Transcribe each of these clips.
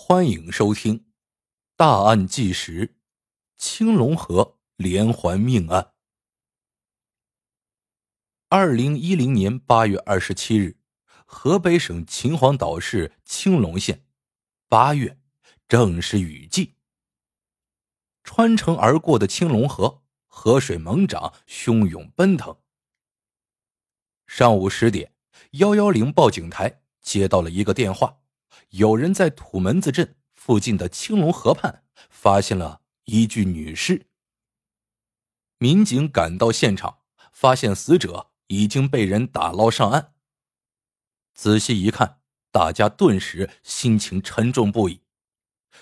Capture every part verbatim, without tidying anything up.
欢迎收听《大案纪实》青龙河连环命案。二零一零年八月二十七日，河北省秦皇岛市青龙县，八月正是雨季。穿城而过的青龙河，河水猛涨，汹涌奔腾。上午十点，一一零报警台接到了一个电话，有人在土门子镇附近的青龙河畔发现了一具女尸。民警赶到现场，发现死者已经被人打捞上岸。仔细一看，大家顿时心情沉重不已。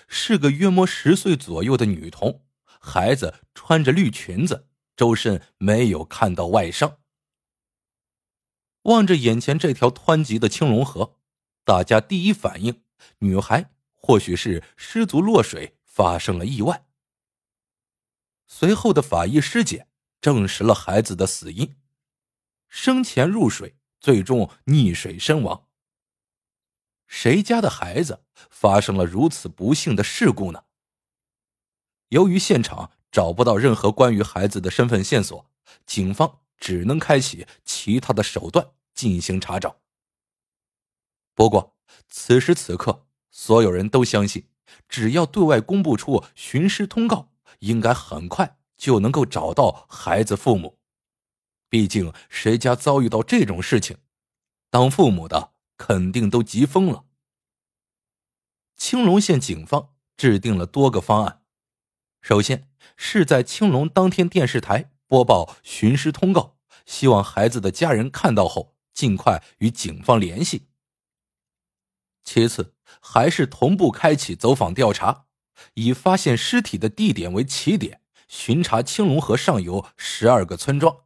是个约莫十岁左右的女童，孩子穿着绿裙子，周身没有看到外伤。望着眼前这条湍急的青龙河，大家第一反应，女孩或许是失足落水发生了意外。随后的法医尸检证实了孩子的死因，生前入水，最终溺水身亡。谁家的孩子发生了如此不幸的事故呢？由于现场找不到任何关于孩子的身份线索，警方只能开启其他的手段进行查找。不过此时此刻，所有人都相信，只要对外公布出寻尸通告，应该很快就能够找到孩子父母。毕竟谁家遭遇到这种事情，当父母的肯定都急疯了。青龙县警方制定了多个方案。首先是在青龙当天电视台播报寻尸通告，希望孩子的家人看到后尽快与警方联系。其次，还是同步开启走访调查，以发现尸体的地点为起点，巡查青龙河上游十二个村庄，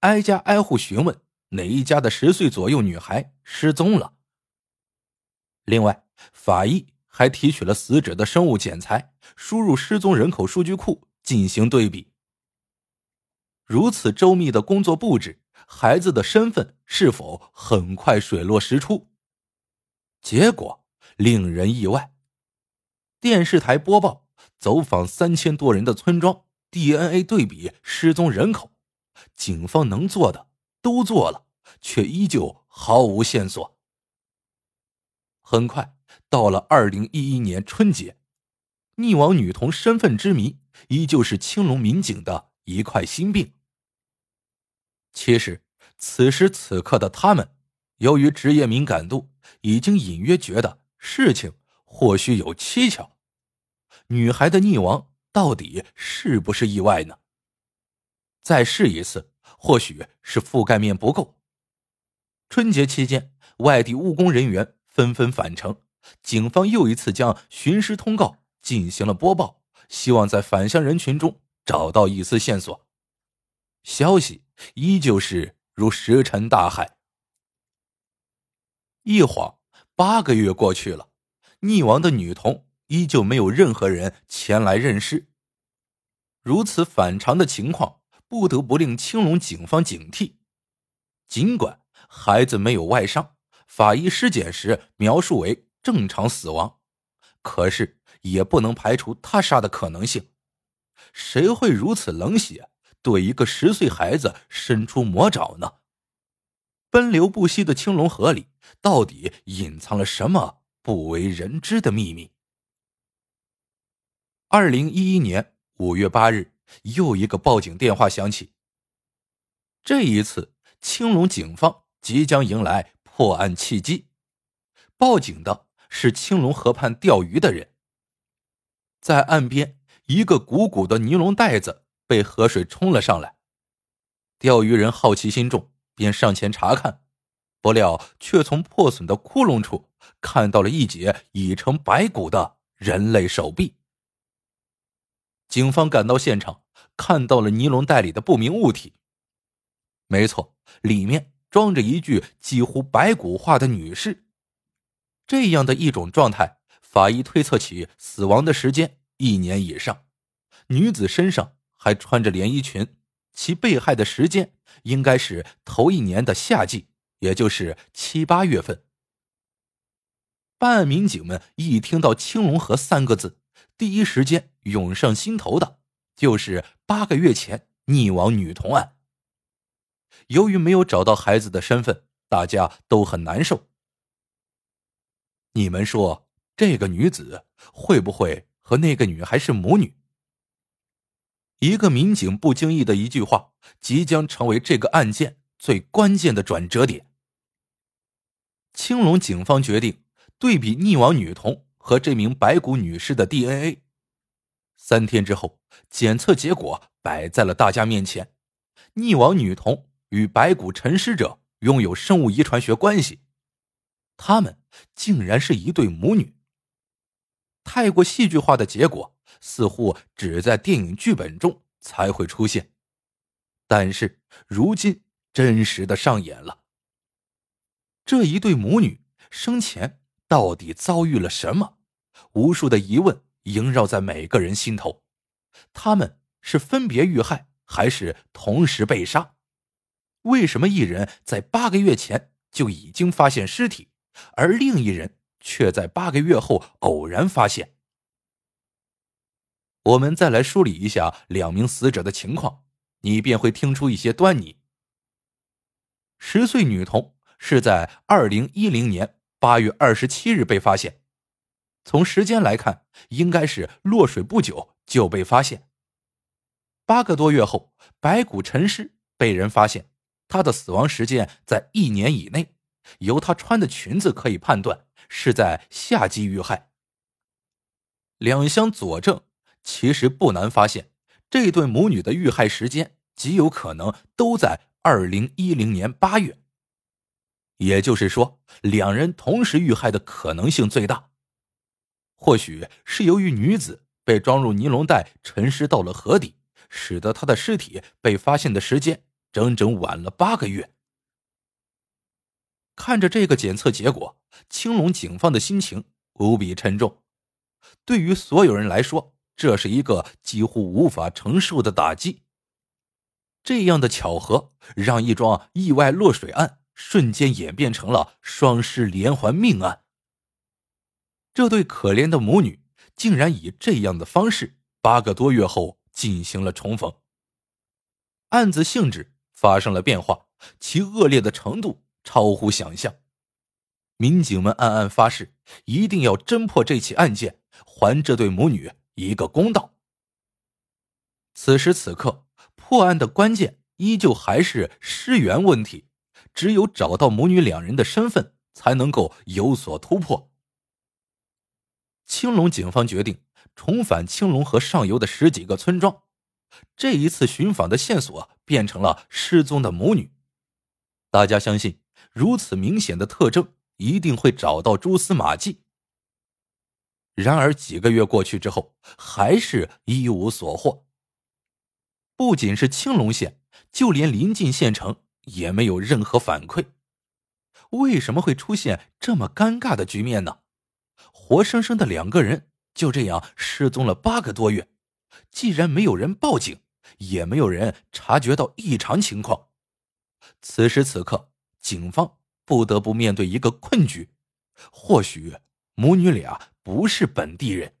挨家挨户询问哪一家的十岁左右女孩失踪了。另外，法医还提取了死者的生物检材，输入失踪人口数据库进行对比。如此周密的工作布置，孩子的身份是否很快水落石出？结果令人意外，电视台播报走访三千多人的村庄， D N A 对比失踪人口，警方能做的都做了，却依旧毫无线索。很快到了二零一一年春节，溺亡女童身份之谜依旧是青龙民警的一块心病。其实此时此刻的他们，由于职业敏感度，已经隐约觉得事情或许有蹊跷。女孩的溺亡到底是不是意外呢？再试一次，或许是覆盖面不够。春节期间，外地务工人员纷纷返城，警方又一次将寻尸通告进行了播报，希望在返乡人群中找到一丝线索。消息依旧是如石沉大海。一晃八个月过去了，溺亡的女童依旧没有任何人前来认尸。如此反常的情况，不得不令青龙警方警惕。尽管孩子没有外伤，法医尸检时描述为正常死亡，可是也不能排除他杀的可能性。谁会如此冷血，对一个十岁孩子伸出魔爪呢？奔流不息的青龙河里，到底隐藏了什么不为人知的秘密？二零一一年五月八日，又一个报警电话响起。这一次，青龙警方即将迎来破案契机。报警的是青龙河畔钓鱼的人。在岸边，一个鼓鼓的尼龙袋子被河水冲了上来。钓鱼人好奇心重，便上前查看，不料却从破损的窟窿处看到了一截已成白骨的人类手臂。警方赶到现场，看到了尼龙袋里的不明物体。没错，里面装着一具几乎白骨化的女尸。这样的一种状态，法医推测起死亡的时间一年以上。女子身上还穿着连衣裙，其被害的时间应该是头一年的夏季，也就是七八月份。办案民警们一听到青龙河三个字，第一时间涌上心头的就是八个月前溺亡女童案。由于没有找到孩子的身份，大家都很难受。你们说这个女子会不会和那个女孩是母女？一个民警不经意的一句话，即将成为这个案件最关键的转折点。青龙警方决定对比溺亡女童和这名白骨女尸的 D N A。 三天之后，检测结果摆在了大家面前，溺亡女童与白骨沉尸者拥有生物遗传学关系，她们竟然是一对母女。太过戏剧化的结果似乎只在电影剧本中才会出现，但是如今真实的上演了。这一对母女生前到底遭遇了什么？无数的疑问萦绕在每个人心头。她们是分别遇害，还是同时被杀？为什么一人在八个月前就已经发现尸体，而另一人却在八个月后偶然发现？我们再来梳理一下两名死者的情况，你便会听出一些端倪。十岁女童是在二零一零年八月二十七日被发现，从时间来看，应该是落水不久就被发现。八个多月后，白骨沉尸被人发现，她的死亡时间在一年以内，由她穿的裙子可以判断是在夏季遇害。两相佐证，其实不难发现，这对母女的遇害时间极有可能都在二零一零年八月。也就是说，两人同时遇害的可能性最大。或许是由于女子被装入尼龙袋沉尸到了河底，使得她的尸体被发现的时间整整晚了八个月。看着这个检测结果，青龙警方的心情无比沉重。对于所有人来说，这是一个几乎无法承受的打击。这样的巧合让一桩意外落水案瞬间演变成了双尸连环命案。这对可怜的母女竟然以这样的方式八个多月后进行了重逢。案子性质发生了变化，其恶劣的程度超乎想象。民警们暗暗发誓，一定要侦破这起案件，还这对母女一个公道。此时此刻，破案的关键依旧还是尸源问题，只有找到母女两人的身份，才能够有所突破。青龙警方决定重返青龙河上游的十几个村庄，这一次寻访的线索变成了失踪的母女。大家相信，如此明显的特征一定会找到蛛丝马迹。然而几个月过去之后，还是一无所获。不仅是青龙县，就连临近县城也没有任何反馈。为什么会出现这么尴尬的局面呢？活生生的两个人就这样失踪了八个多月，既然没有人报警，也没有人察觉到异常情况。此时此刻，警方不得不面对一个困局，或许母女俩不是本地人。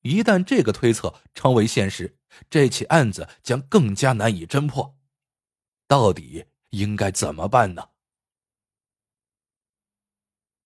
一旦这个推测成为现实，这起案子将更加难以侦破。到底应该怎么办呢？